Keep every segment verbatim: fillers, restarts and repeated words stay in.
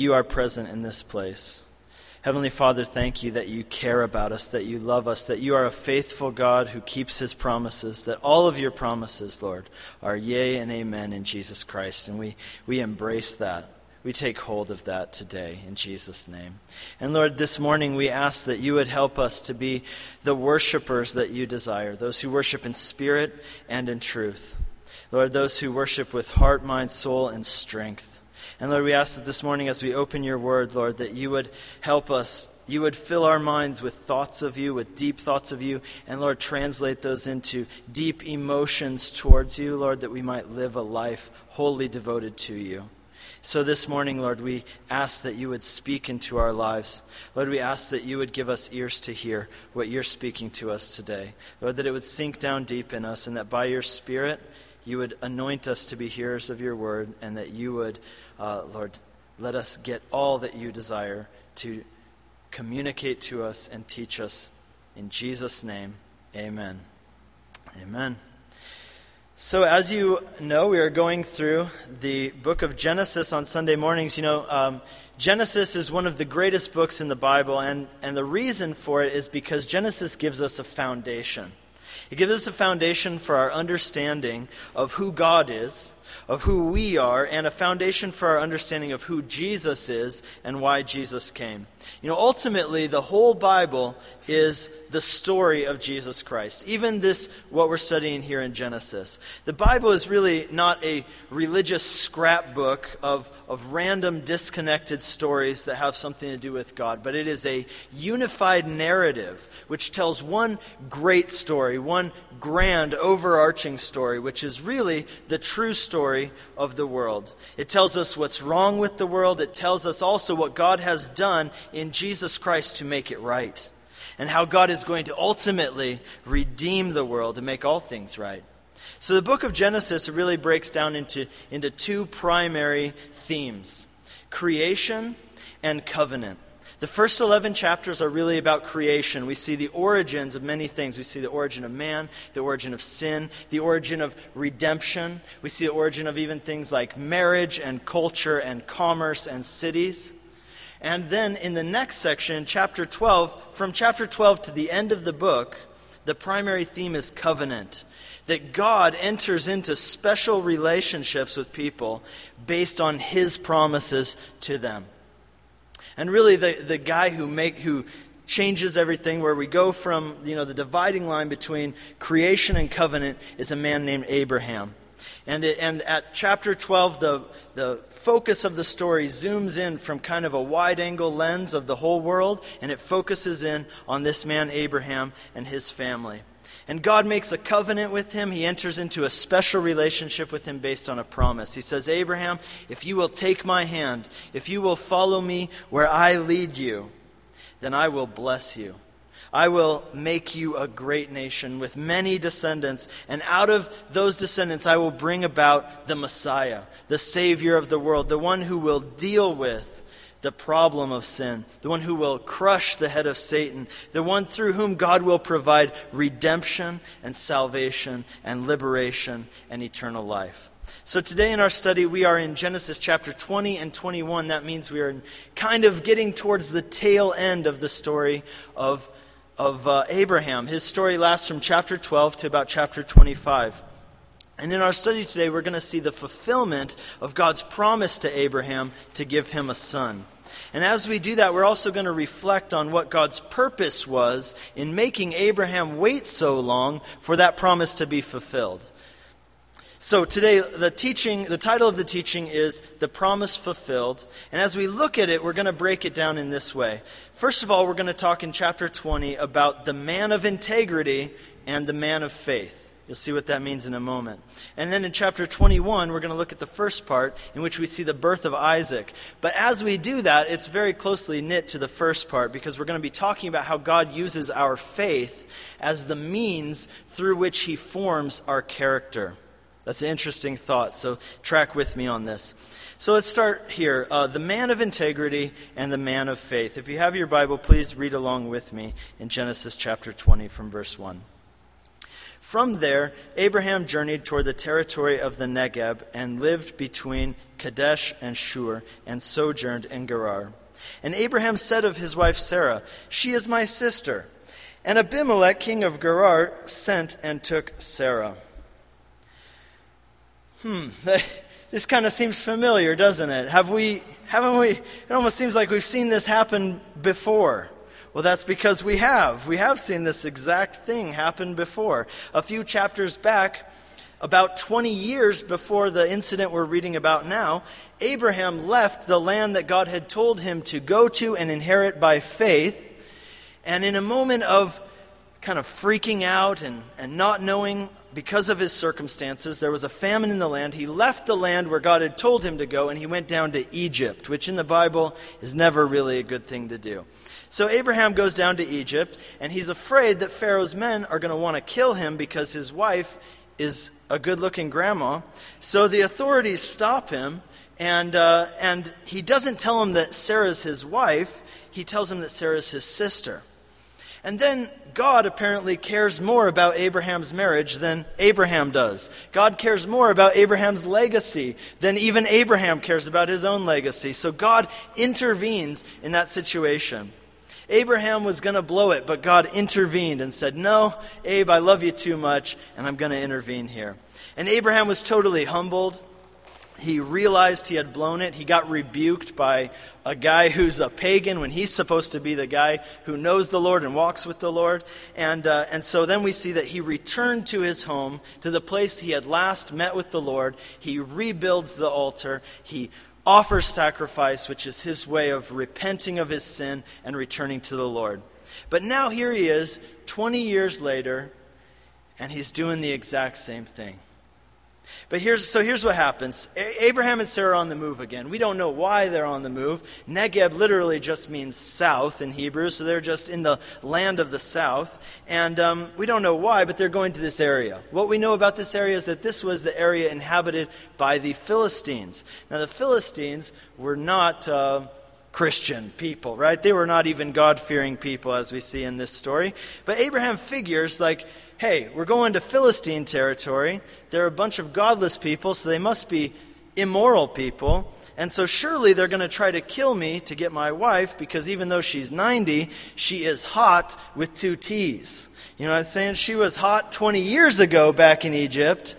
You are present in this place. Heavenly Father, thank you that you care about us, that you love us, that you are a faithful God who keeps his promises, that all of your promises, Lord, are yea and amen in Jesus Christ. And we, we embrace that. We take hold of that today in Jesus' name. And Lord, this morning we ask that you would help us to be the worshipers that you desire, those who worship in spirit and in truth. Lord, those who worship with heart, mind, soul, and strength. And Lord, we ask that this morning as we open your word, Lord, that you would help us, you would fill our minds with thoughts of you, with deep thoughts of you, and Lord, translate those into deep emotions towards you, Lord, that we might live a life wholly devoted to you. So this morning, Lord, we ask that you would speak into our lives. Lord, we ask that you would give us ears to hear what you're speaking to us today. Lord, that it would sink down deep in us, and that by your Spirit, you would anoint us to be hearers of your word, and that you would, uh, Lord, let us get all that you desire to communicate to us and teach us. In Jesus' name, amen. Amen. So as you know, we are going through the book of Genesis on Sunday mornings. You know, um, Genesis is one of the greatest books in the Bible, and, and the reason for it is because Genesis gives us a foundation. It gives us a foundation for our understanding of who God is, of who we are, and a foundation for our understanding of who Jesus is and why Jesus came. You know, ultimately, the whole Bible is the story of Jesus Christ. Even this, what we're studying here in Genesis. The Bible is really not a religious scrapbook of, of random disconnected stories that have something to do with God, but it is a unified narrative which tells one great story, one grand overarching story, which is really the true story of the world. It tells us what's wrong with the world. It tells us also what God has done in Jesus Christ to make it right, and how God is going to ultimately redeem the world and make all things right. So the book of Genesis really breaks down into, into two primary themes: creation and covenant. The first eleven chapters are really about creation. We see the origins of many things. We see the origin of man, the origin of sin, the origin of redemption. We see the origin of even things like marriage and culture and commerce and cities. And then in the next section, chapter twelve, from chapter twelve to the end of the book, the primary theme is covenant. That God enters into special relationships with people based on his promises to them. And really the, the guy who make who changes everything, where we go from, you know, the dividing line between creation and covenant, is a man named Abraham. And it, and at chapter twelve, the the focus of the story zooms in from kind of a wide-angle lens of the whole world, and it focuses in on this man Abraham and his family. And God makes a covenant with him. He enters into a special relationship with him based on a promise. He says, Abraham, if you will take my hand, if you will follow me where I lead you, then I will bless you. I will make you a great nation with many descendants, and out of those descendants I will bring about the Messiah, the Savior of the world, the one who will deal with the problem of sin, the one who will crush the head of Satan, the one through whom God will provide redemption and salvation and liberation and eternal life. So today in our study, we are in Genesis chapter twenty and twenty-one. That means we are kind of getting towards the tail end of the story of Of uh, Abraham. His story lasts from chapter twelve to about chapter twenty-five. And in our study today, we're going to see the fulfillment of God's promise to Abraham to give him a son. And as we do that, we're also going to reflect on what God's purpose was in making Abraham wait so long for that promise to be fulfilled. So today, the teaching, the title of the teaching is The Promise Fulfilled. And as we look at it, we're going to break it down in this way. First of all, we're going to talk in chapter twenty about the man of integrity and the man of faith. You'll see what that means in a moment. And then in chapter twenty-one, we're going to look at the first part in which we see the birth of Isaac. But as we do that, it's very closely knit to the first part, because we're going to be talking about how God uses our faith as the means through which he forms our character. That's an interesting thought, so track with me on this. So let's start here, uh, the man of integrity and the man of faith. If you have your Bible, please read along with me in Genesis chapter twenty from verse one. From there, Abraham journeyed toward the territory of the Negev and lived between Kadesh and Shur and sojourned in Gerar. And Abraham said of his wife Sarah, "She is my sister." And Abimelech, king of Gerar, sent and took Sarah. Hmm, this kind of seems familiar, doesn't it? Have we, haven't we, it almost seems like we've seen this happen before. Well, that's because we have. We have seen this exact thing happen before. A few chapters back, about twenty years before the incident we're reading about now, Abraham left the land that God had told him to go to and inherit by faith. And in a moment of kind of freaking out and, and not knowing because of his circumstances, there was a famine in the land. He left the land where God had told him to go, and he went down to Egypt, which in the Bible is never really a good thing to do. So Abraham goes down to Egypt, and he's afraid that Pharaoh's men are going to want to kill him because his wife is a good-looking grandma. So the authorities stop him, and uh, and he doesn't tell him that Sarah's his wife. He tells him that Sarah's his sister. And then God apparently cares more about Abraham's marriage than Abraham does. God cares more about Abraham's legacy than even Abraham cares about his own legacy. So God intervenes in that situation. Abraham was going to blow it, but God intervened and said, "No, Abe, I love you too much, and I'm going to intervene here." And Abraham was totally humbled. He realized he had blown it. He got rebuked by a guy who's a pagan when he's supposed to be the guy who knows the Lord and walks with the Lord. And uh, and so then we see that he returned to his home, to the place he had last met with the Lord. He rebuilds the altar. He offers sacrifice, which is his way of repenting of his sin and returning to the Lord. But now here he is, twenty years later, and he's doing the exact same thing. But here's so here's what happens. Abraham and Sarah are on the move again. We don't know why they're on the move. Negev literally just means south in Hebrew, so they're just in the land of the south. And um, we don't know why, but they're going to this area. What we know about this area is that this was the area inhabited by the Philistines. Now, the Philistines were not uh, Christian people, right? They were not even God-fearing people, as we see in this story. But Abraham figures, like, hey, we're going to Philistine territory. They're a bunch of godless people, so they must be immoral people. And so surely they're going to try to kill me to get my wife, because even though she's ninety, she is hot with two T's. You know what I'm saying? She was hot twenty years ago back in Egypt,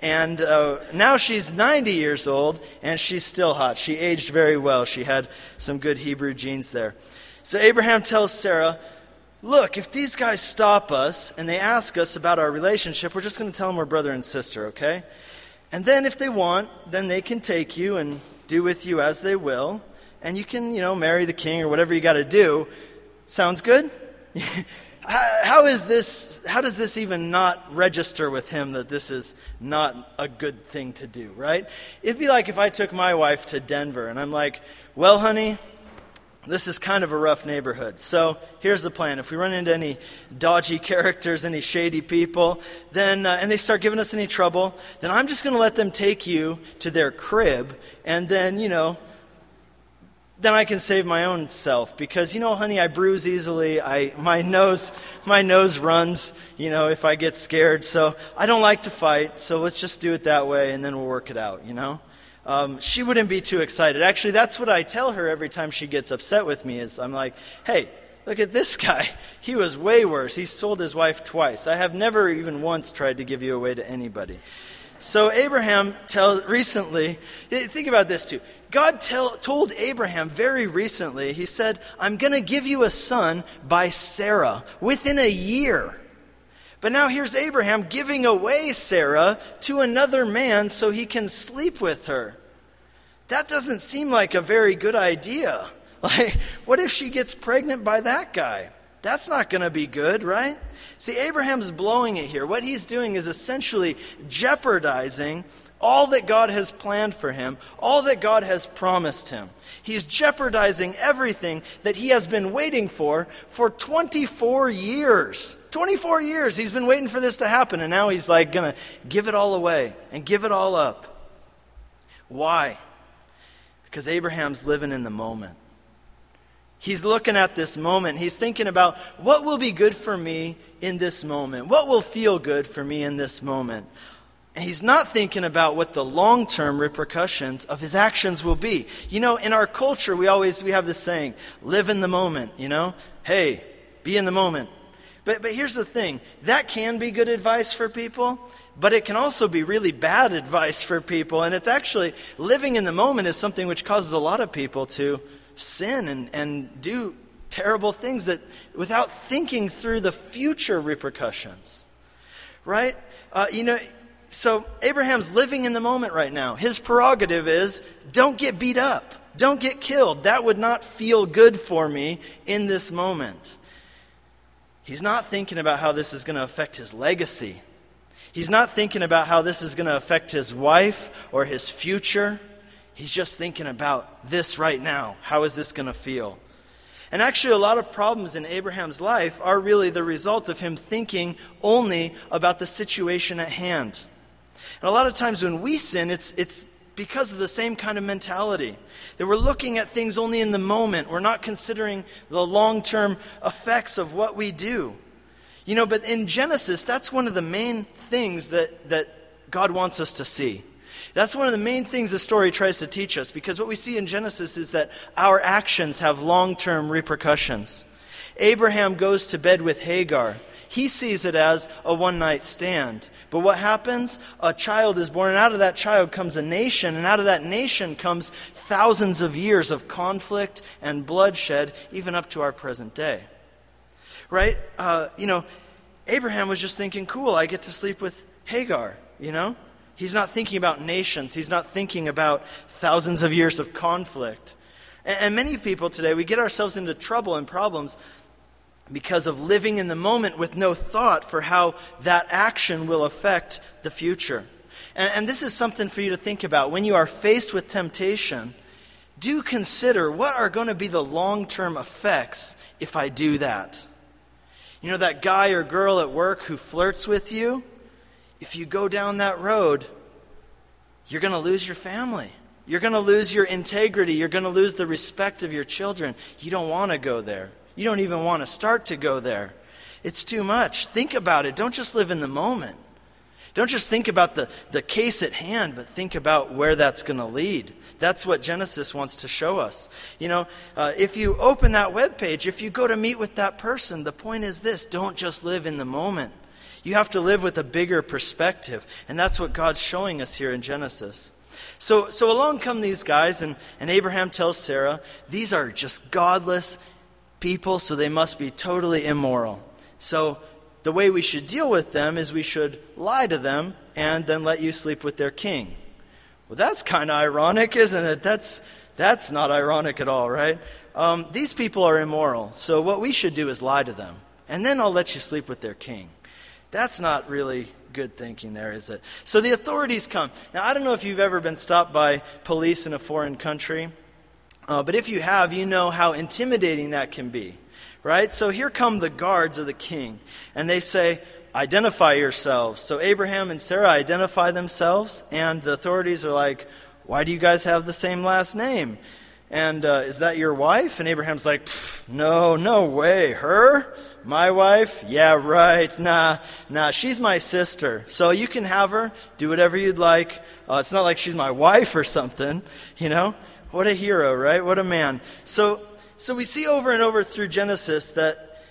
and uh, now she's ninety years old, and she's still hot. She aged very well. She had some good Hebrew genes there. So Abraham tells Sarah, "Look, if these guys stop us and they ask us about our relationship, we're just going to tell them we're brother and sister, okay? And then if they want, then they can take you and do with you as they will. And you can, you know, marry the king or whatever you got to do. Sounds good?" How is this, how does this even not register with him that this is not a good thing to do, right? It'd be like if I took my wife to Denver and I'm like, "Well, honey, this is kind of a rough neighborhood. So here's the plan. If we run into any dodgy characters, any shady people, then uh, and they start giving us any trouble, then I'm just going to let them take you to their crib. And then, you know, then I can save my own self. Because, you know, honey, I bruise easily. I my nose my nose runs, you know, if I get scared. So I don't like to fight. So let's just do it that way, and then we'll work it out, you know?" Um, she wouldn't be too excited. Actually, that's what I tell her every time she gets upset with me is I'm like, "Hey, look at this guy. He was way worse. He sold his wife twice. I have never even once tried to give you away to anybody." So Abraham tells recently, think about this too. God tell, told Abraham very recently, he said, "I'm going to give you a son by Sarah within a year." But now here's Abraham giving away Sarah to another man so he can sleep with her. That doesn't seem like a very good idea. Like, what if she gets pregnant by that guy? That's not going to be good, right? See, Abraham's blowing it here. What he's doing is essentially jeopardizing all that God has planned for him, all that God has promised him. He's jeopardizing everything that he has been waiting for for twenty-four years. twenty-four years he's been waiting for this to happen, and now he's like going to give it all away and give it all up. Why? Because Abraham's living in the moment. He's looking at this moment. He's thinking about what will be good for me in this moment. What will feel good for me in this moment? And he's not thinking about what the long-term repercussions of his actions will be. You know, in our culture, we always we have this saying, live in the moment, you know? Hey, be in the moment. But but here's the thing. That can be good advice for people, but it can also be really bad advice for people. And it's actually, living in the moment is something which causes a lot of people to sin and, and do terrible things that without thinking through the future repercussions, right? Uh, you know... So Abraham's living in the moment right now. His prerogative is, don't get beat up. Don't get killed. That would not feel good for me in this moment. He's not thinking about how this is going to affect his legacy. He's not thinking about how this is going to affect his wife or his future. He's just thinking about this right now. How is this going to feel? And actually, a lot of problems in Abraham's life are really the result of him thinking only about the situation at hand. And a lot of times when we sin, it's it's because of the same kind of mentality. That we're looking at things only in the moment. We're not considering the long-term effects of what we do. You know, but in Genesis, that's one of the main things that, that God wants us to see. That's one of the main things the story tries to teach us, because what we see in Genesis is that our actions have long-term repercussions. Abraham goes to bed with Hagar. He sees it as a one-night stand. But what happens? A child is born, and out of that child comes a nation, and out of that nation comes thousands of years of conflict and bloodshed, even up to our present day. Right? Uh, you know, Abraham was just thinking, cool, I get to sleep with Hagar, you know? He's not thinking about nations. He's not thinking about thousands of years of conflict. And, and many people today, we get ourselves into trouble and problems because of living in the moment with no thought for how that action will affect the future. And, and this is something for you to think about. When you are faced with temptation, do consider what are going to be the long-term effects if I do that. You know, that guy or girl at work who flirts with you, if you go down that road, you're going to lose your family. You're going to lose your integrity. You're going to lose the respect of your children. You don't want to go there. You don't even want to start to go there. It's too much. Think about it. Don't just live in the moment. Don't just think about the, the case at hand, but think about where that's going to lead. That's what Genesis wants to show us. You know, uh, if you open that webpage, if you go to meet with that person, the point is this: don't just live in the moment. You have to live with a bigger perspective. And that's what God's showing us here in Genesis. So so along come these guys, and, and Abraham tells Sarah, these are just godless people, so they must be totally immoral. So the way we should deal with them is we should lie to them and then let you sleep with their king. Well, that's kind of ironic, isn't it? That's, that's not ironic at all, right? Um, these people are immoral, so what we should do is lie to them. And then I'll let you sleep with their king. That's not really good thinking there, is it? So the authorities come. Now, I don't know if you've ever been stopped by police in a foreign country, uh, but if you have, you know how intimidating that can be, right? So here come the guards of the king, and they say, identify yourselves. So Abraham and Sarah identify themselves, and the authorities are like, why do you guys have the same last name? And uh, is that your wife? And Abraham's like, no, no way. Her? My wife? Yeah, right. Nah, nah, she's my sister. So you can have her. Do whatever you'd like. Uh, it's not like she's my wife or something, you know? What a hero, right? What a man. So, so we see over and over through Genesis that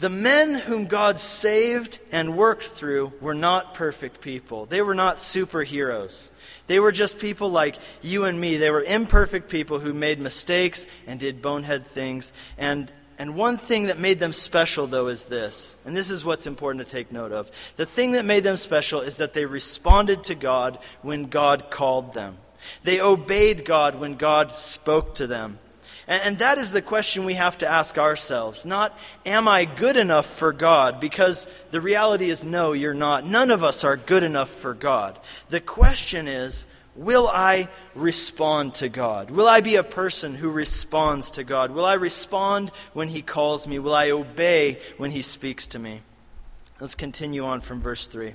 the men whom God saved and worked through were not perfect people. They were not superheroes. They were just people like you and me. They were imperfect people who made mistakes and did bonehead things. And and one thing that made them special, though, is this. And this is what's important to take note of. The thing that made them special is that they responded to God when God called them. They obeyed God when God spoke to them. And, and that is the question we have to ask ourselves. Not, am I good enough for God? Because the reality is, no, you're not. None of us are good enough for God. The question is, will I respond to God? Will I be a person who responds to God? Will I respond when He calls me? Will I obey when He speaks to me? Let's continue on from verse three.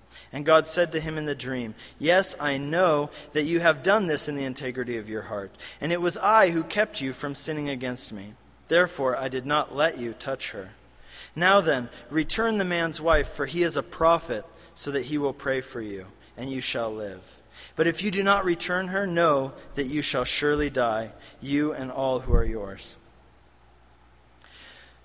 And God said to him in the dream, "Yes, I know that you have done this in the integrity of your heart, and it was I who kept you from sinning against me. Therefore I did not let you touch her. Now then, return the man's wife, for he is a prophet, so that he will pray for you, and you shall live. But if you do not return her, know that you shall surely die, you and all who are yours."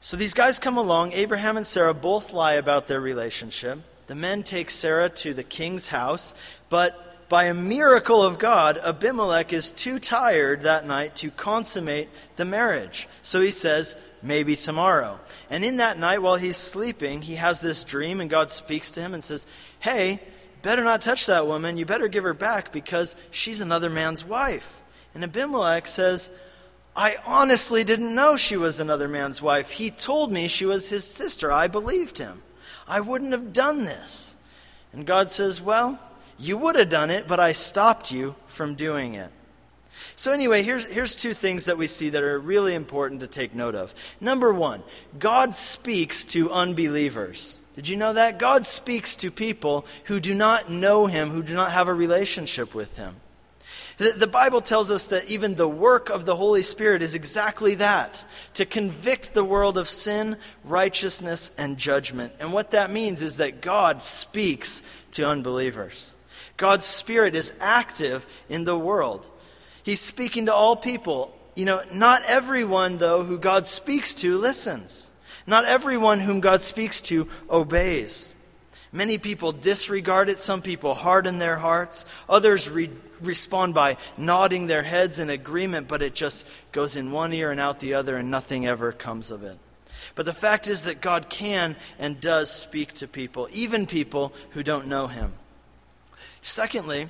So these guys come along. Abraham and Sarah both lie about their relationship. The men take Sarah to the king's house, but by a miracle of God, Abimelech is too tired that night to consummate the marriage. So he says, "Maybe tomorrow." And in that night, while he's sleeping, he has this dream, and God speaks to him and says, "Hey, better not touch that woman. You better give her back because she's another man's wife." And Abimelech says, "I honestly didn't know she was another man's wife. He told me she was his sister. I believed him. I wouldn't have done this." And God says, "Well, you would have done it, but I stopped you from doing it." So anyway, here's, here's two things that we see that are really important to take note of. Number one, God speaks to unbelievers. Did you know that? God speaks to people who do not know him, who do not have a relationship with him. The Bible tells us that even the work of the Holy Spirit is exactly that, to convict the world of sin, righteousness, and judgment. And what that means is that God speaks to unbelievers. God's Spirit is active in the world. He's speaking to all people. You know, not everyone, though, who God speaks to listens. Not everyone whom God speaks to obeys. Many people disregard it. Some people harden their hearts. Others re- respond by nodding their heads in agreement, but it just goes in one ear and out the other, and nothing ever comes of it. But the fact is that God can and does speak to people, even people who don't know him. Secondly,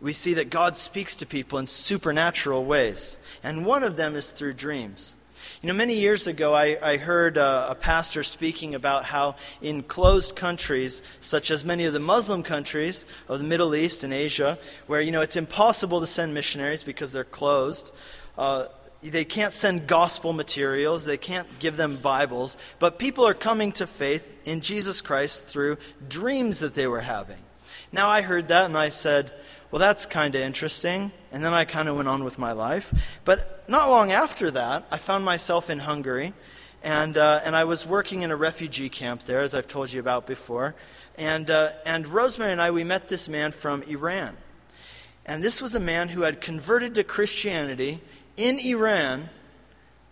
we see that God speaks to people in supernatural ways, and one of them is through dreams. You know, many years ago, I, I heard a, a pastor speaking about how in closed countries, such as many of the Muslim countries of the Middle East and Asia, where, you know, it's impossible to send missionaries because they're closed. Uh, they can't send gospel materials. They can't give them Bibles. But people are coming to faith in Jesus Christ through dreams that they were having. Now, I heard that and I said, "Well, that's kind of interesting." And then I kind of went on with my life. But not long after that, I found myself in Hungary. And uh, and I was working in a refugee camp there, as I've told you about before. And, uh, and Rosemary and I, we met this man from Iran. And this was a man who had converted to Christianity in Iran,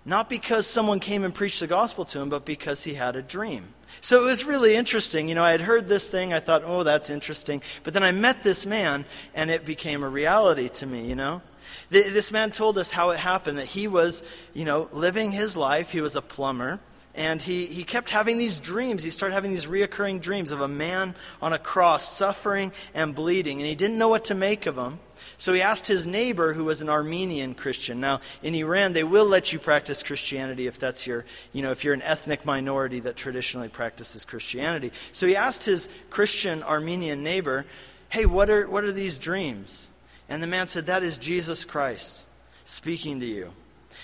not because someone came and preached the gospel to him, but because he had a dream. So it was really interesting. You know, I had heard this thing. I thought, "Oh, that's interesting." But then I met this man, and it became a reality to me, you know. This man told us how it happened, that he was, you know, living his life. He was a plumber, and he, he kept having these dreams. He started having these reoccurring dreams of a man on a cross suffering and bleeding, and he didn't know what to make of them. So he asked his neighbor, who was an Armenian Christian. Now, in Iran, they will let you practice Christianity if that's your, you know, if you're an ethnic minority that traditionally practices Christianity. So he asked his Christian Armenian neighbor, "Hey, what are what are these dreams?" And the man said, "That is Jesus Christ speaking to you."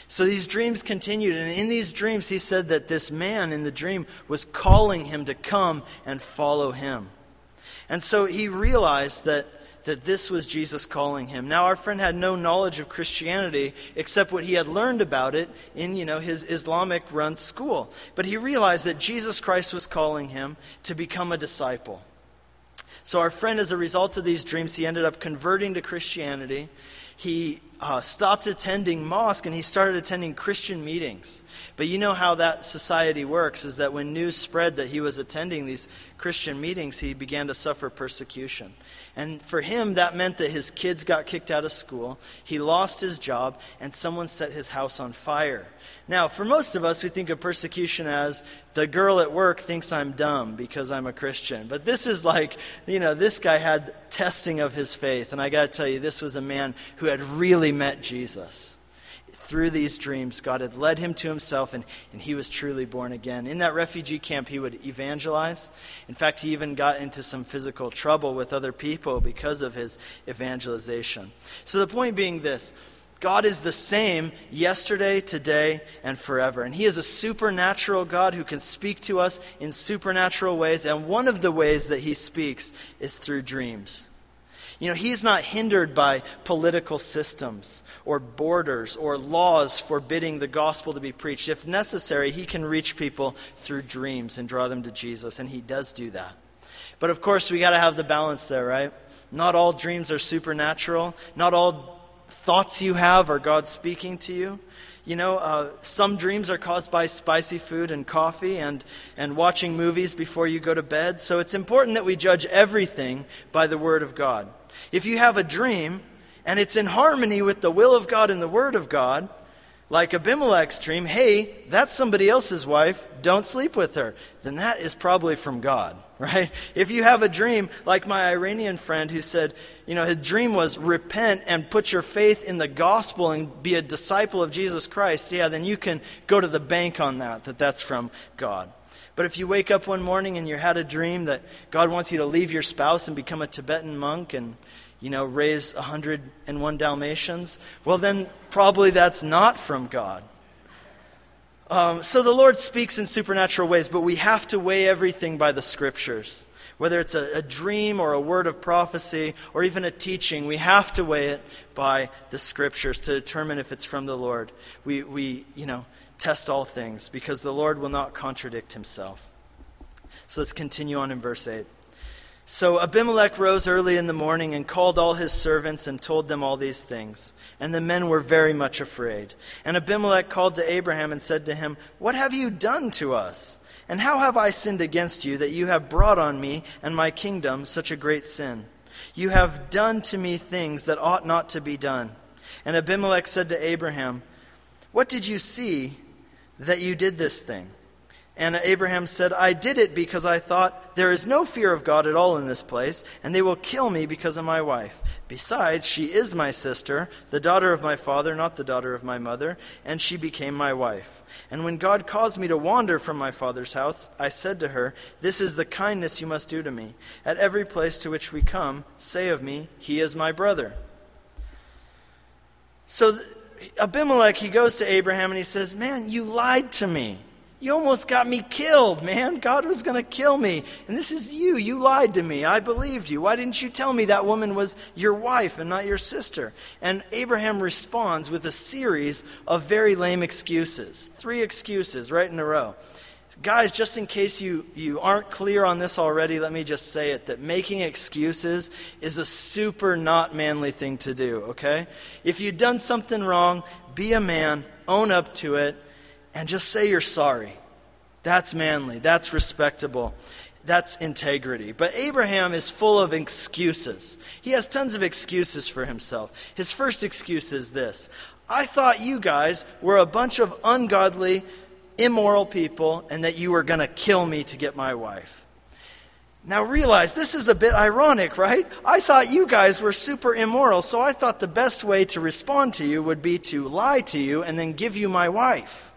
So these dreams continued, and in these dreams he said that this man in the dream was calling him to come and follow him. And so he realized that that this was Jesus calling him. Now, our friend had no knowledge of Christianity except what he had learned about it in, you know, his Islamic-run school. But he realized that Jesus Christ was calling him to become a disciple. So our friend, as a result of these dreams, he ended up converting to Christianity. he uh, stopped attending mosque and he started attending Christian meetings. But you know how that society works, is that when news spread that he was attending these Christian meetings, he began to suffer persecution. And for him, that meant that his kids got kicked out of school, he lost his job, and someone set his house on fire. Now, for most of us, we think of persecution as the girl at work thinks I'm dumb because I'm a Christian. But this is like, you know, this guy had testing of his faith. And I got to tell you, this was a man who had really met Jesus. Through these dreams, God had led him to himself, and, and he was truly born again. In that refugee camp, he would evangelize. In fact, he even got into some physical trouble with other people because of his evangelization. So the point being this: God is the same yesterday, today, and forever. And he is a supernatural God who can speak to us in supernatural ways. And one of the ways that he speaks is through dreams. You know, he's not hindered by political systems or borders or laws forbidding the gospel to be preached. If necessary, he can reach people through dreams and draw them to Jesus. And he does do that. But of course, we got to have the balance there, right? Not all dreams are supernatural. Not all thoughts you have are God speaking to you. You know, uh, some dreams are caused by spicy food and coffee and, and watching movies before you go to bed. So it's important that we judge everything by the Word of God. If you have a dream and it's in harmony with the will of God and the Word of God, like Abimelech's dream, hey, that's somebody else's wife, don't sleep with her, then that is probably from God, right? If you have a dream, like my Iranian friend who said, you know, his dream was repent and put your faith in the gospel and be a disciple of Jesus Christ, yeah, then you can go to the bank on that, that that's from God. But if you wake up one morning and you had a dream that God wants you to leave your spouse and become a Tibetan monk and, you know, raise one hundred and one Dalmatians, well, then probably that's not from God. Um, so the Lord speaks in supernatural ways, but we have to weigh everything by the Scriptures. Whether it's a, a dream or a word of prophecy or even a teaching, we have to weigh it by the Scriptures to determine if it's from the Lord. We, we you know, test all things because the Lord will not contradict himself. So let's continue on in verse eight. So Abimelech rose early in the morning and called all his servants and told them all these things. And the men were very much afraid. And Abimelech called to Abraham and said to him, "What have you done to us? And how have I sinned against you that you have brought on me and my kingdom such a great sin? You have done to me things that ought not to be done." And Abimelech said to Abraham, "What did you see that you did this thing?" And Abraham said, "I did it because I thought, there is no fear of God at all in this place, and they will kill me because of my wife. Besides, she is my sister, the daughter of my father, not the daughter of my mother, and she became my wife. And when God caused me to wander from my father's house, I said to her, this is the kindness you must do to me. At every place to which we come, say of me, he is my brother." So th- Abimelech, he goes to Abraham and he says, "Man, you lied to me. You almost got me killed, man. God was going to kill me. And this is you. You lied to me. I believed you. Why didn't you tell me that woman was your wife and not your sister?" And Abraham responds with a series of very lame excuses. Three excuses right in a row. Guys, just in case you, you aren't clear on this already, let me just say it, that making excuses is a super not manly thing to do, okay? If you've done something wrong, be a man, own up to it, and just say you're sorry. That's manly. That's respectable. That's integrity. But Abraham is full of excuses. He has tons of excuses for himself. His first excuse is this: "I thought you guys were a bunch of ungodly, immoral people and that you were going to kill me to get my wife." Now realize, this is a bit ironic, right? I thought you guys were super immoral, so I thought the best way to respond to you would be to lie to you and then give you my wife.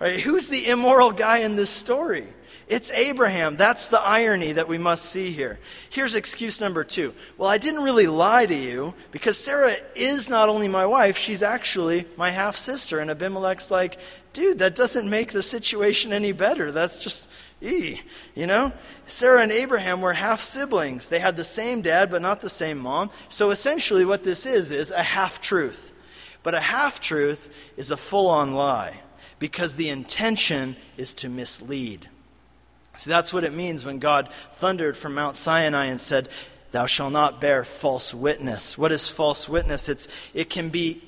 Right, who's the immoral guy in this story? It's Abraham. That's the irony that we must see here. Here's excuse number two. Well, I didn't really lie to you because Sarah is not only my wife, she's actually my half-sister. And Abimelech's like, dude, that doesn't make the situation any better. That's just, ee, you know? Sarah and Abraham were half-siblings. They had the same dad but not the same mom. So essentially what this is is a half-truth. But a half-truth is a full-on lie, because the intention is to mislead. So that's what it means when God thundered from Mount Sinai and said, Thou shalt not bear false witness. What is false witness? It's it can be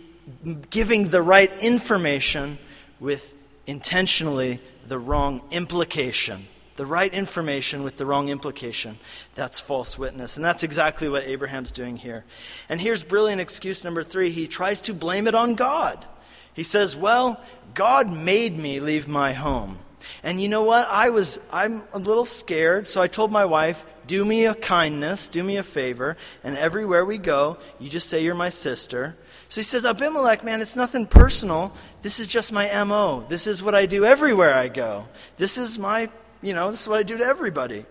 giving the right information with intentionally the wrong implication. The right information with the wrong implication. That's false witness. And that's exactly what Abraham's doing here. And here's brilliant excuse number three. He tries to blame it on God. He says, well, God made me leave my home. And you know what? I was, I'm a little scared, so I told my wife, do me a kindness, do me a favor, and everywhere we go, you just say you're my sister. So he says, Abimelech, man, it's nothing personal. This is just my M O. This is what I do everywhere I go. This is my, you know, this is what I do to everybody.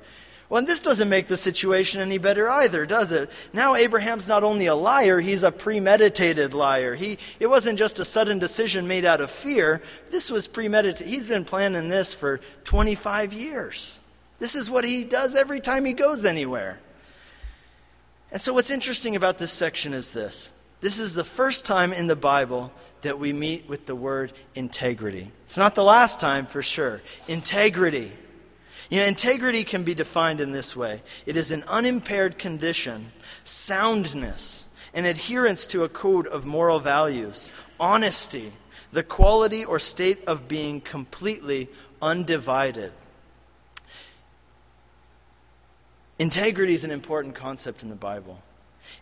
Well, and this doesn't make the situation any better either, does it? Now Abraham's not only a liar, he's a premeditated liar. He It wasn't just a sudden decision made out of fear. This was premeditated. He's been planning this for twenty-five years. This is what he does every time he goes anywhere. And so what's interesting about this section is this. This is the first time in the Bible that we meet with the word integrity. It's not the last time for sure. Integrity. You know, integrity can be defined in this way. It is an unimpaired condition, soundness, an adherence to a code of moral values, honesty, the quality or state of being completely undivided. Integrity is an important concept in the Bible.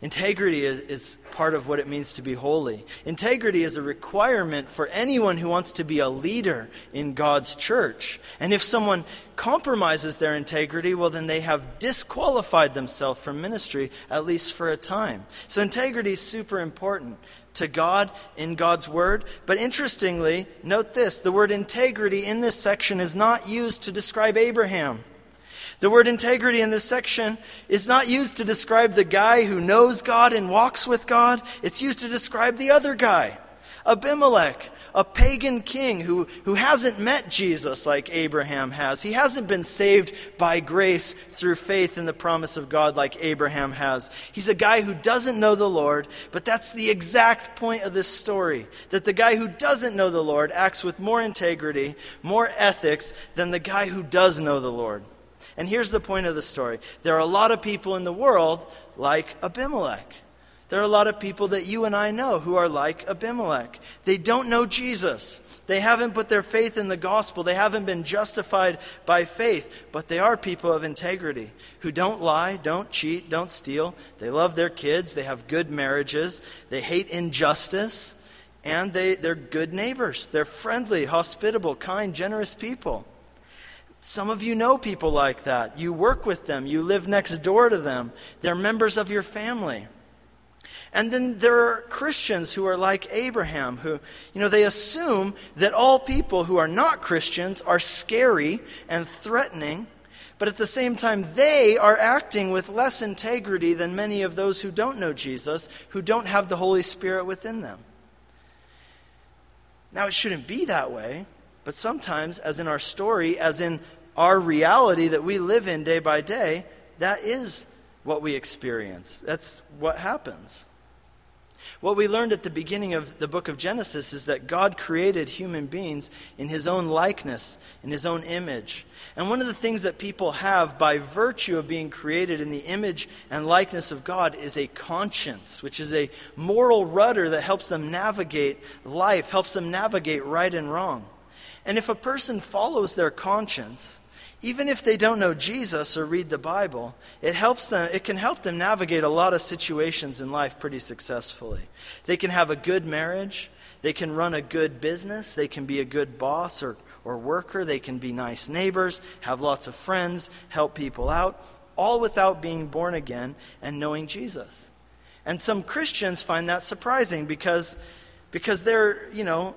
Integrity is, is part of what it means to be holy. Integrity is a requirement for anyone who wants to be a leader in God's church. And if someone compromises their integrity, well, then they have disqualified themselves from ministry, at least for a time. So integrity is super important to God in God's word. But interestingly, note this, the word integrity in this section is not used to describe Abraham. The word integrity in this section is not used to describe the guy who knows God and walks with God. It's used to describe the other guy, Abimelech, a pagan king who, who hasn't met Jesus like Abraham has. He hasn't been saved by grace through faith in the promise of God like Abraham has. He's a guy who doesn't know the Lord, but that's the exact point of this story, that the guy who doesn't know the Lord acts with more integrity, more ethics than the guy who does know the Lord. And here's the point of the story. There are a lot of people in the world like Abimelech. There are a lot of people that you and I know who are like Abimelech. They don't know Jesus. They haven't put their faith in the gospel. They haven't been justified by faith. But they are people of integrity who don't lie, don't cheat, don't steal. They love their kids. They have good marriages. They hate injustice. And they, they're good neighbors. They're friendly, hospitable, kind, generous people. Some of you know people like that. You work with them. You live next door to them. They're members of your family. And then there are Christians who are like Abraham, who, you know, they assume that all people who are not Christians are scary and threatening, but at the same time, they are acting with less integrity than many of those who don't know Jesus, who don't have the Holy Spirit within them. Now, it shouldn't be that way. But sometimes, as in our story, as in our reality that we live in day by day, that is what we experience. That's what happens. What we learned at the beginning of the book of Genesis is that God created human beings in his own likeness, in his own image. And one of the things that people have by virtue of being created in the image and likeness of God is a conscience, which is a moral rudder that helps them navigate life, helps them navigate right and wrong. And if a person follows their conscience, even if they don't know Jesus or read the Bible, it helps them. It can help them navigate a lot of situations in life pretty successfully. They can have a good marriage. They can run a good business. They can be a good boss or, or worker. They can be nice neighbors, have lots of friends, help people out, all without being born again and knowing Jesus. And some Christians find that surprising because, because they're, you know,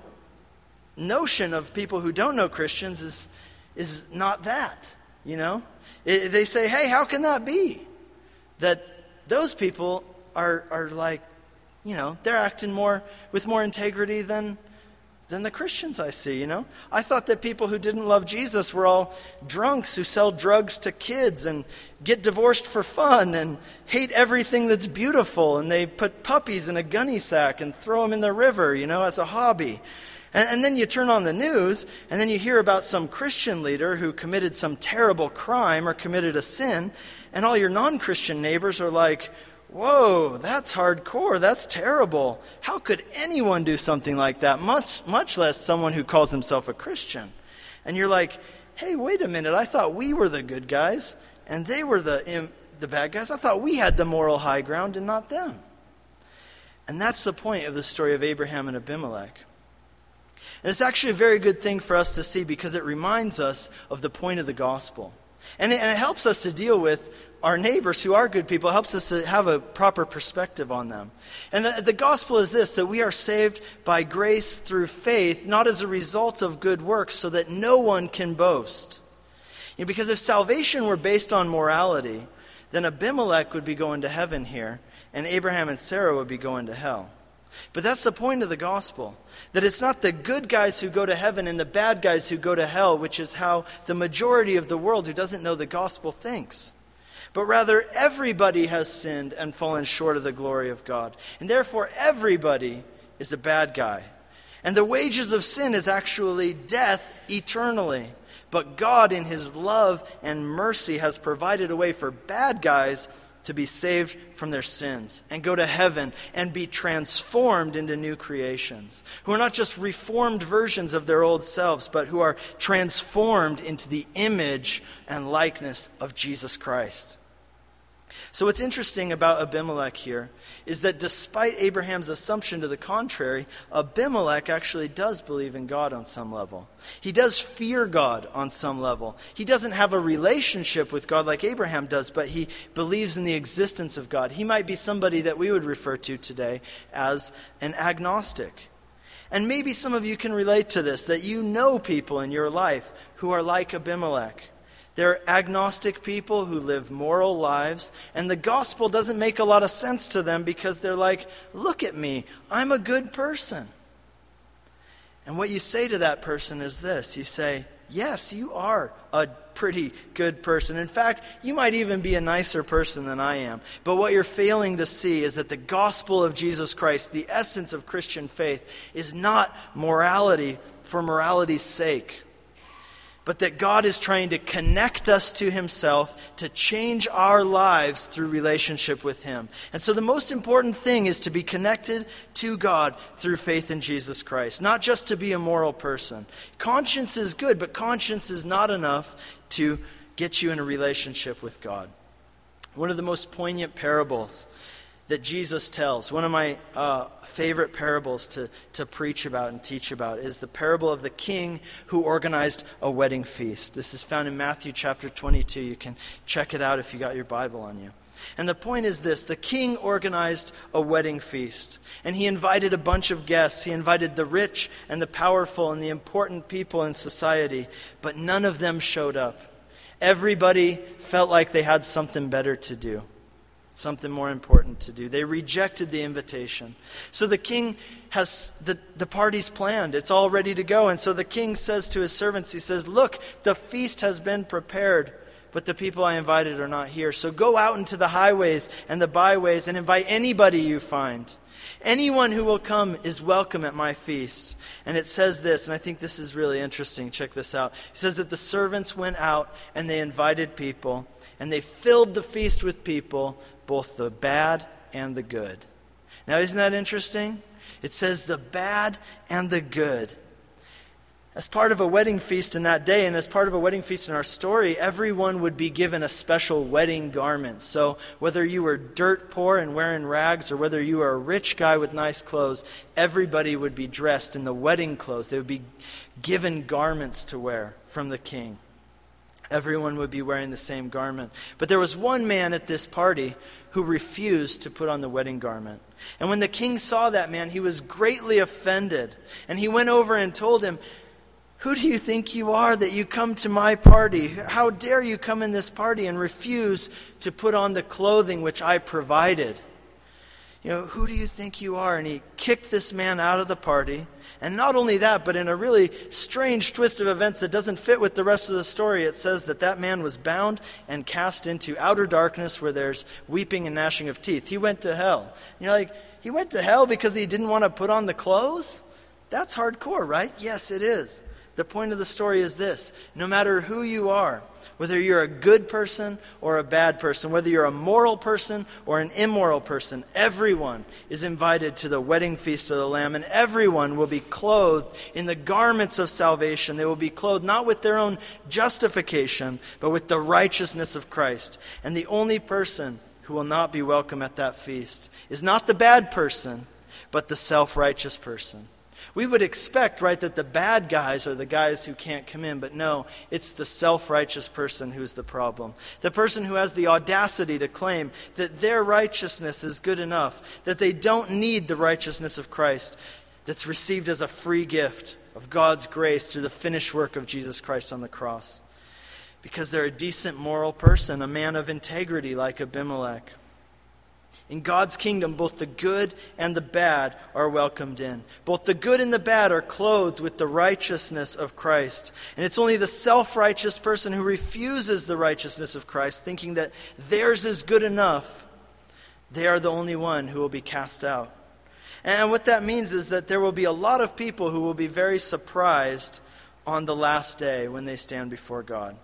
notion of people who don't know Christians is is not that, you know? It, they say, hey, how can that be? That those people are are like, you know, they're acting more with more integrity than than the Christians I see, you know? I thought that people who didn't love Jesus were all drunks who sell drugs to kids and get divorced for fun and hate everything that's beautiful and they put puppies in a gunny sack and throw them in the river, you know, as a hobby. And, and then you turn on the news, and then you hear about some Christian leader who committed some terrible crime or committed a sin, and all your non-Christian neighbors are like, whoa, that's hardcore, that's terrible. How could anyone do something like that, much, much less someone who calls himself a Christian? And you're like, hey, wait a minute, I thought we were the good guys, and they were the the bad guys. I thought we had the moral high ground and not them. And that's the point of the story of Abraham and Abimelech. And it's actually a very good thing for us to see because it reminds us of the point of the gospel. And it, and it helps us to deal with our neighbors who are good people. It helps us to have a proper perspective on them. And the, the gospel is this, that we are saved by grace through faith, not as a result of good works, so that no one can boast. You know, because if salvation were based on morality, then Abimelech would be going to heaven here, and Abraham and Sarah would be going to hell. But that's the point of the gospel, that it's not the good guys who go to heaven and the bad guys who go to hell, which is how the majority of the world who doesn't know the gospel thinks. But rather, everybody has sinned and fallen short of the glory of God. And therefore, everybody is a bad guy. And the wages of sin is actually death eternally. But God, in his love and mercy, has provided a way for bad guys to be saved from their sins and go to heaven and be transformed into new creations, who are not just reformed versions of their old selves, but who are transformed into the image and likeness of Jesus Christ. So what's interesting about Abimelech here is that despite Abraham's assumption to the contrary, Abimelech actually does believe in God on some level. He does fear God on some level. He doesn't have a relationship with God like Abraham does, but he believes in the existence of God. He might be somebody that we would refer to today as an agnostic. And maybe some of you can relate to this, that you know people in your life who are like Abimelech. They're agnostic people who live moral lives, and the gospel doesn't make a lot of sense to them because they're like, look at me, I'm a good person. And what you say to that person is this. You say, yes, you are a pretty good person. In fact, you might even be a nicer person than I am. But what you're failing to see is that the gospel of Jesus Christ, the essence of Christian faith, is not morality for morality's sake, but that God is trying to connect us to himself, to change our lives through relationship with him. And so the most important thing is to be connected to God through faith in Jesus Christ, not just to be a moral person. Conscience is good, but conscience is not enough to get you in a relationship with God. One of the most poignant parables that Jesus tells, one of my uh, favorite parables to, to preach about and teach about, is the parable of the king who organized a wedding feast. This is found in Matthew chapter twenty-two. You can check it out if you got your Bible on you. And the point is this, the king organized a wedding feast, and he invited a bunch of guests. He invited the rich and the powerful and the important people in society, but none of them showed up. Everybody felt like they had something better to do, something more important to do. They rejected the invitation. So the king has the, the party's planned. It's all ready to go. And so the king says to his servants, he says, look, the feast has been prepared, but the people I invited are not here. So go out into the highways and the byways and invite anybody you find. Anyone who will come is welcome at my feast. And it says this, and I think this is really interesting. Check this out. It says that the servants went out and they invited people, and they filled the feast with people, both the bad and the good. Now, isn't that interesting? It says the bad and the good. As part of a wedding feast in that day, and as part of a wedding feast in our story, everyone would be given a special wedding garment. So whether you were dirt poor and wearing rags, or whether you were a rich guy with nice clothes, everybody would be dressed in the wedding clothes. They would be given garments to wear from the king. Everyone would be wearing the same garment. But there was one man at this party who refused to put on the wedding garment. And when the king saw that man, he was greatly offended. And he went over and told him, who do you think you are that you come to my party? How dare you come in this party and refuse to put on the clothing which I provided? You know, who do you think you are? And he kicked this man out of the party. And not only that, but in a really strange twist of events that doesn't fit with the rest of the story, it says that that man was bound and cast into outer darkness where there's weeping and gnashing of teeth. He went to hell. And you're like, he went to hell because he didn't want to put on the clothes? That's hardcore, right? Yes, it is. The point of the story is this. No matter who you are, whether you're a good person or a bad person, whether you're a moral person or an immoral person, everyone is invited to the wedding feast of the Lamb, and everyone will be clothed in the garments of salvation. They will be clothed not with their own justification, but with the righteousness of Christ. And the only person who will not be welcome at that feast is not the bad person, but the self-righteous person. We would expect, right, that the bad guys are the guys who can't come in, but no, it's the self-righteous person who's the problem. The person who has the audacity to claim that their righteousness is good enough, that they don't need the righteousness of Christ that's received as a free gift of God's grace through the finished work of Jesus Christ on the cross. Because they're a decent moral person, a man of integrity like Abimelech. In God's kingdom, both the good and the bad are welcomed in. Both the good and the bad are clothed with the righteousness of Christ. And it's only the self-righteous person who refuses the righteousness of Christ, thinking that theirs is good enough. They are the only one who will be cast out. And what that means is that there will be a lot of people who will be very surprised on the last day when they stand before God.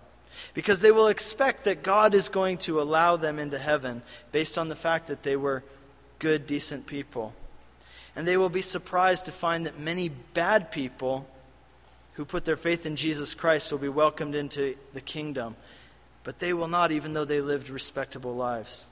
Because they will expect that God is going to allow them into heaven based on the fact that they were good, decent people. And they will be surprised to find that many bad people who put their faith in Jesus Christ will be welcomed into the kingdom. But they will not, even though they lived respectable lives.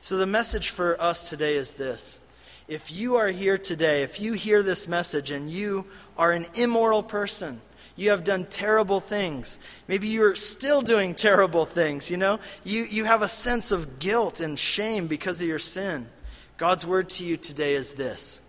So the message for us today is this. If you are here today, if you hear this message and you are an immoral person, you have done terrible things. Maybe you're still doing terrible things, you know? You you have a sense of guilt and shame because of your sin. God's word to you today is this.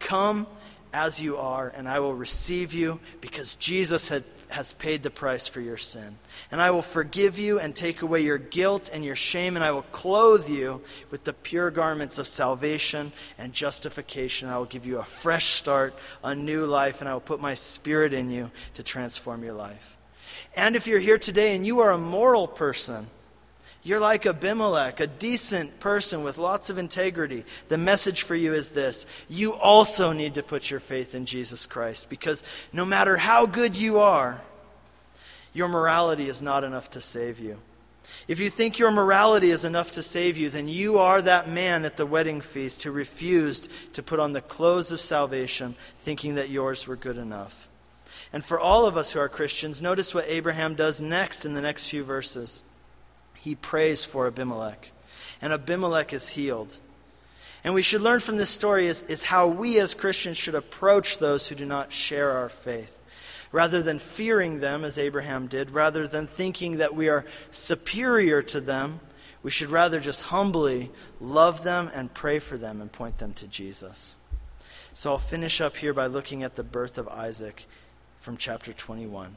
Come as you are, and I will receive you, because Jesus had, has paid the price for your sin. And I will forgive you and take away your guilt and your shame, and I will clothe you with the pure garments of salvation and justification. I will give you a fresh start, a new life, and I will put my spirit in you to transform your life. And if you're here today and you are a moral person, you're like Abimelech, a decent person with lots of integrity. The message for you is this. You also need to put your faith in Jesus Christ, because no matter how good you are, your morality is not enough to save you. If you think your morality is enough to save you, then you are that man at the wedding feast who refused to put on the clothes of salvation, thinking that yours were good enough. And for all of us who are Christians, notice what Abraham does next in the next few verses. He prays for Abimelech, and Abimelech is healed. And we should learn from this story is, is how we as Christians should approach those who do not share our faith. Rather than fearing them, as Abraham did, rather than thinking that we are superior to them, we should rather just humbly love them and pray for them and point them to Jesus. So I'll finish up here by looking at the birth of Isaac from chapter twenty-one.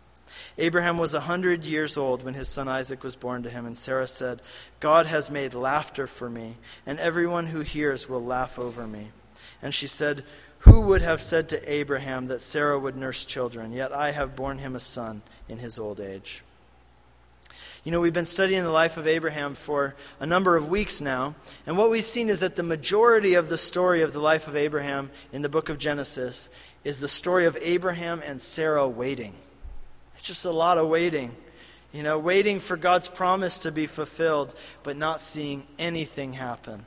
Abraham was a hundred years old when his son Isaac was born to him, and Sarah said, God has made laughter for me, and everyone who hears will laugh over me. And she said, who would have said to Abraham that Sarah would nurse children? Yet I have borne him a son in his old age. You know, we've been studying the life of Abraham for a number of weeks now, and what we've seen is that the majority of the story of the life of Abraham in the book of Genesis is the story of Abraham and Sarah waiting. It's just a lot of waiting, you know, waiting for God's promise to be fulfilled, but not seeing anything happen.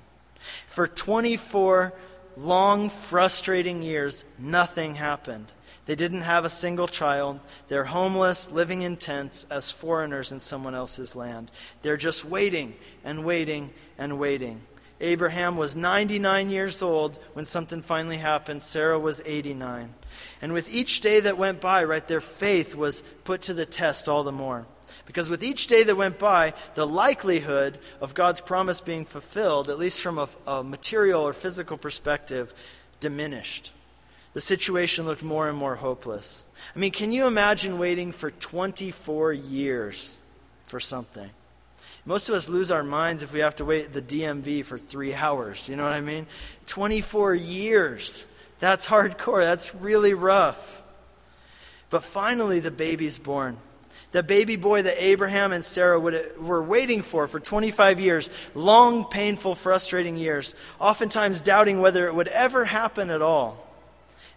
For twenty-four long, frustrating years, nothing happened. They didn't have a single child. They're homeless, living in tents as foreigners in someone else's land. They're just waiting and waiting and waiting. Abraham was ninety-nine years old when something finally happened. Sarah was eighty-nine. And with each day that went by, right, their faith was put to the test all the more. Because with each day that went by, the likelihood of God's promise being fulfilled, at least from a, a material or physical perspective, diminished. The situation looked more and more hopeless. I mean, can you imagine waiting for twenty-four years for something? Most of us lose our minds if we have to wait at the D M V for three hours. You know what I mean? twenty-four years. That's hardcore. That's really rough. But finally, the baby's born. The baby boy that Abraham and Sarah would, were waiting for for twenty-five years. Long, painful, frustrating years. Oftentimes doubting whether it would ever happen at all.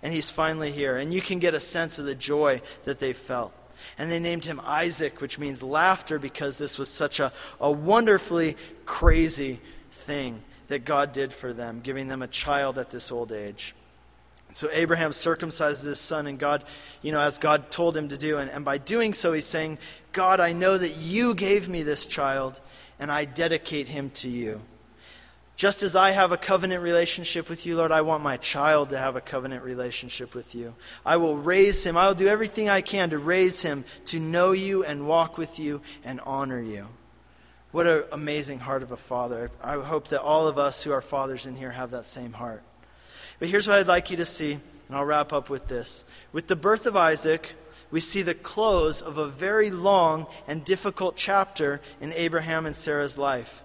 And he's finally here. And you can get a sense of the joy that they felt. And they named him Isaac, which means laughter, because this was such a, a wonderfully crazy thing that God did for them, giving them a child at this old age. So Abraham circumcises his son, and God, you know, as God told him to do. And, and by doing so, he's saying, God, I know that you gave me this child, and I dedicate him to you. Just as I have a covenant relationship with you, Lord, I want my child to have a covenant relationship with you. I will raise him. I will do everything I can to raise him to know you and walk with you and honor you. What an amazing heart of a father. I hope that all of us who are fathers in here have that same heart. But here's what I'd like you to see, and I'll wrap up with this. With the birth of Isaac, we see the close of a very long and difficult chapter in Abraham and Sarah's life.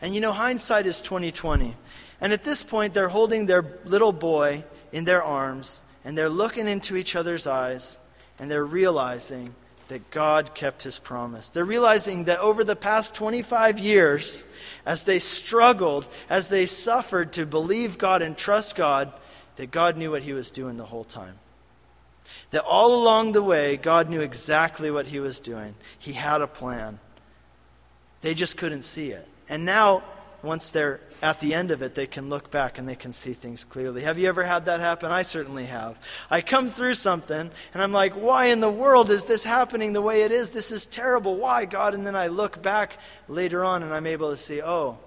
And you know, hindsight is twenty twenty. And at this point, they're holding their little boy in their arms, and they're looking into each other's eyes, and they're realizing that God kept his promise. They're realizing that over the past twenty-five years, as they struggled, as they suffered to believe God and trust God, that God knew what he was doing the whole time. That all along the way, God knew exactly what he was doing. He had a plan. They just couldn't see it. And now, once they're at the end of it, they can look back and they can see things clearly. Have you ever had that happen? I certainly have. I come through something and I'm like, why in the world is this happening the way it is? This is terrible. Why, God? And then I look back later on and I'm able to see, oh,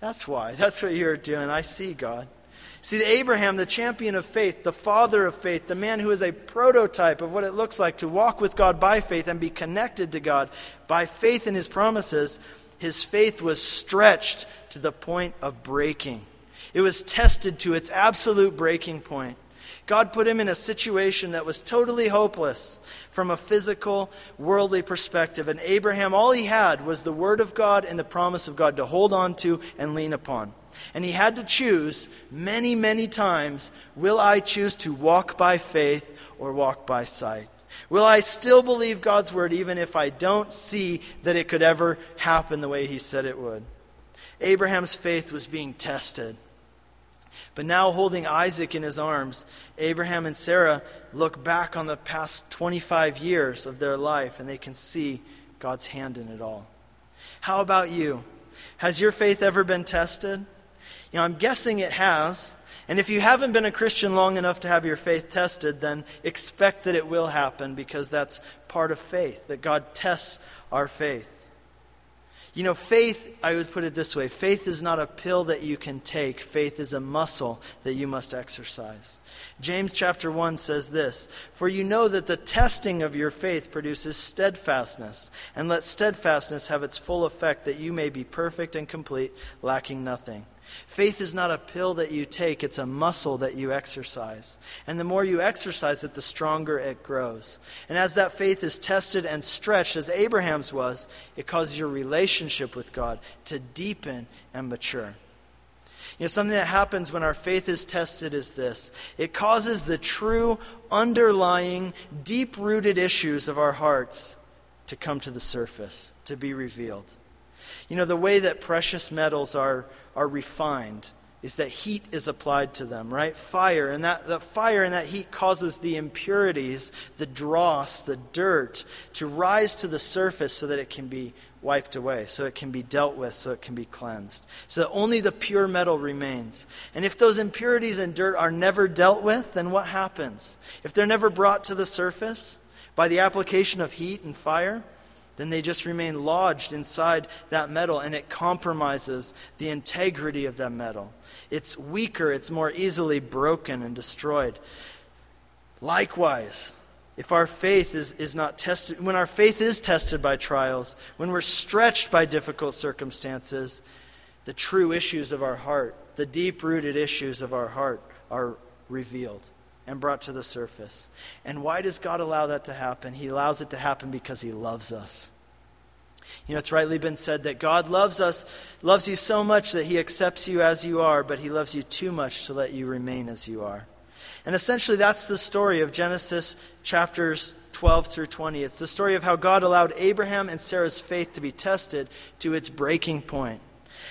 that's why. That's what you're doing. I see, God. See, Abraham, the champion of faith, the father of faith, the man who is a prototype of what it looks like to walk with God by faith and be connected to God by faith in his promises, his faith was stretched to the point of breaking. It was tested to its absolute breaking point. God put him in a situation that was totally hopeless from a physical, worldly perspective. And Abraham, all he had was the word of God and the promise of God to hold on to and lean upon. And he had to choose many, many times, will I choose to walk by faith or walk by sight? Will I still believe God's word even if I don't see that it could ever happen the way he said it would? Abraham's faith was being tested. But now holding Isaac in his arms, Abraham and Sarah look back on the past twenty-five years of their life and they can see God's hand in it all. How about you? Has your faith ever been tested? You know, I'm guessing it has. And if you haven't been a Christian long enough to have your faith tested, then expect that it will happen because that's part of faith, that God tests our faith. You know, faith, I would put it this way, faith is not a pill that you can take. Faith is a muscle that you must exercise. James chapter one says this, for you know that the testing of your faith produces steadfastness, and let steadfastness have its full effect that you may be perfect and complete, lacking nothing. Faith is not a pill that you take, it's a muscle that you exercise. And the more you exercise it, the stronger it grows. And as that faith is tested and stretched, as Abraham's was, it causes your relationship with God to deepen and mature. You know, something that happens when our faith is tested is this. It causes the true, underlying, deep-rooted issues of our hearts to come to the surface, to be revealed. You know, the way that precious metals are are refined is that heat is applied to them, right? Fire, and that, that fire and that heat causes the impurities, the dross, the dirt, to rise to the surface so that it can be wiped away, so it can be dealt with, so it can be cleansed, so that only the pure metal remains. And if those impurities and dirt are never dealt with, then what happens? If they're never brought to the surface by the application of heat and fire, then they just remain lodged inside that metal, and it compromises the integrity of that metal. It's weaker, it's more easily broken and destroyed. Likewise, if our faith is, is not tested, when our faith is tested by trials, when we're stretched by difficult circumstances, the true issues of our heart, the deep-rooted issues of our heart are revealed and brought to the surface. And why does God allow that to happen? He allows it to happen because he loves us. You know, it's rightly been said that God loves us, loves you so much that he accepts you as you are, but he loves you too much to let you remain as you are. And essentially that's the story of Genesis chapters twelve through twenty. It's the story of how God allowed Abraham and Sarah's faith to be tested to its breaking point.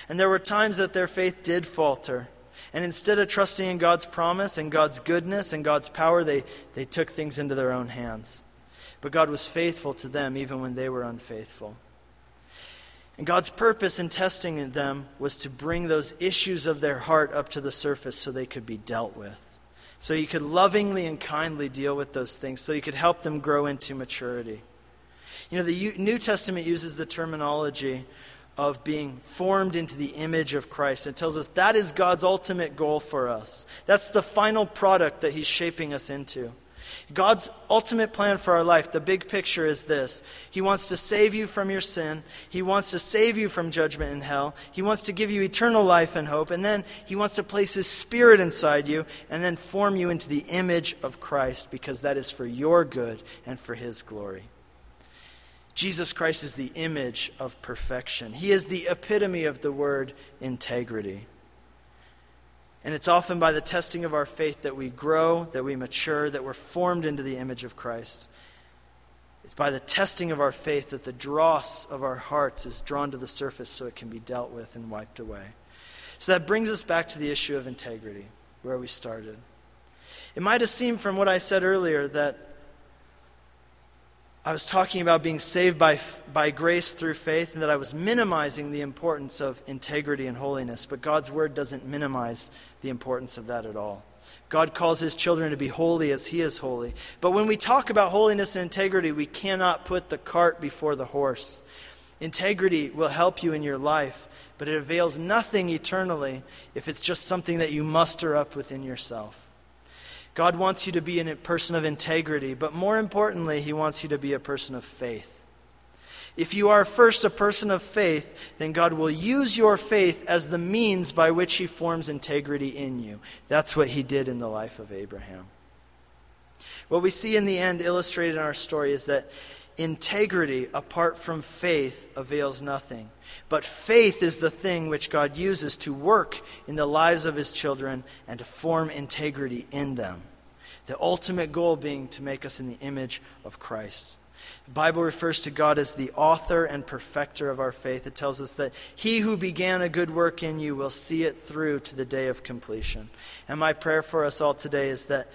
And there were times that their faith did falter. And instead of trusting in God's promise and God's goodness and God's power, they, they took things into their own hands. But God was faithful to them even when they were unfaithful. And God's purpose in testing them was to bring those issues of their heart up to the surface so they could be dealt with. So you could lovingly and kindly deal with those things, so you could help them grow into maturity. You know, the New Testament uses the terminology of being formed into the image of Christ. It tells us that is God's ultimate goal for us. That's the final product that he's shaping us into. God's ultimate plan for our life, the big picture, is this. He wants to save you from your sin. He wants to save you from judgment and hell. He wants to give you eternal life and hope. And then he wants to place his spirit inside you and then form you into the image of Christ, because that is for your good and for his glory. Jesus Christ is the image of perfection. He is the epitome of the word integrity. And it's often by the testing of our faith that we grow, that we mature, that we're formed into the image of Christ. It's by the testing of our faith that the dross of our hearts is drawn to the surface so it can be dealt with and wiped away. So that brings us back to the issue of integrity, where we started. It might have seemed from what I said earlier that I was talking about being saved by by grace through faith, and that I was minimizing the importance of integrity and holiness. But God's word doesn't minimize the importance of that at all. God calls his children to be holy as he is holy. But when we talk about holiness and integrity, we cannot put the cart before the horse. Integrity will help you in your life, but it avails nothing eternally if it's just something that you muster up within yourself. God wants you to be a person of integrity, but more importantly, he wants you to be a person of faith. If you are first a person of faith, then God will use your faith as the means by which he forms integrity in you. That's what he did in the life of Abraham. What we see in the end illustrated in our story is that integrity apart from faith avails nothing. But faith is the thing which God uses to work in the lives of his children and to form integrity in them. The ultimate goal being to make us in the image of Christ. The Bible refers to God as the author and perfecter of our faith. It tells us that he who began a good work in you will see it through to the day of completion. And my prayer for us all today is that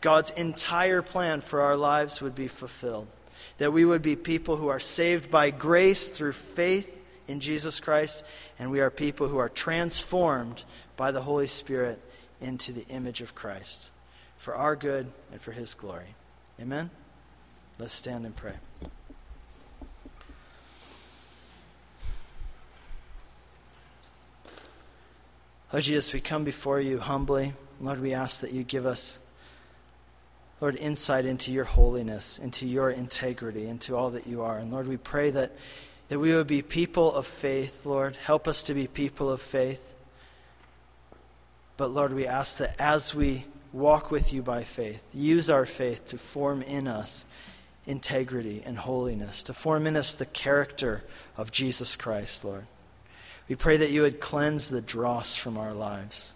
God's entire plan for our lives would be fulfilled. That we would be people who are saved by grace through faith in Jesus Christ, and we are people who are transformed by the Holy Spirit into the image of Christ for our good and for his glory. Amen? Let's stand and pray. Lord Jesus, we come before you humbly. Lord, we ask that you give us, Lord, insight into your holiness, into your integrity, into all that you are. And Lord, we pray that That we would be people of faith, Lord. Help us to be people of faith. But Lord, we ask that as we walk with you by faith, use our faith to form in us integrity and holiness, to form in us the character of Jesus Christ, Lord. We pray that you would cleanse the dross from our lives.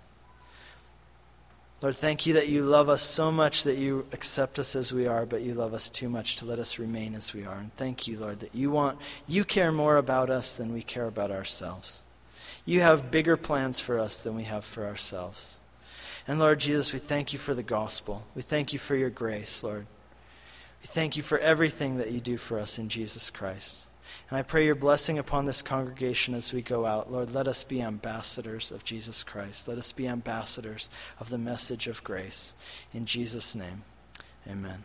Lord, thank you that you love us so much that you accept us as we are, but you love us too much to let us remain as we are. And thank you, Lord, that you want, you care more about us than we care about ourselves. You have bigger plans for us than we have for ourselves. And Lord Jesus, we thank you for the gospel. We thank you for your grace, Lord. We thank you for everything that you do for us in Jesus Christ. And I pray your blessing upon this congregation as we go out. Lord, let us be ambassadors of Jesus Christ. Let us be ambassadors of the message of grace. In Jesus' name, amen.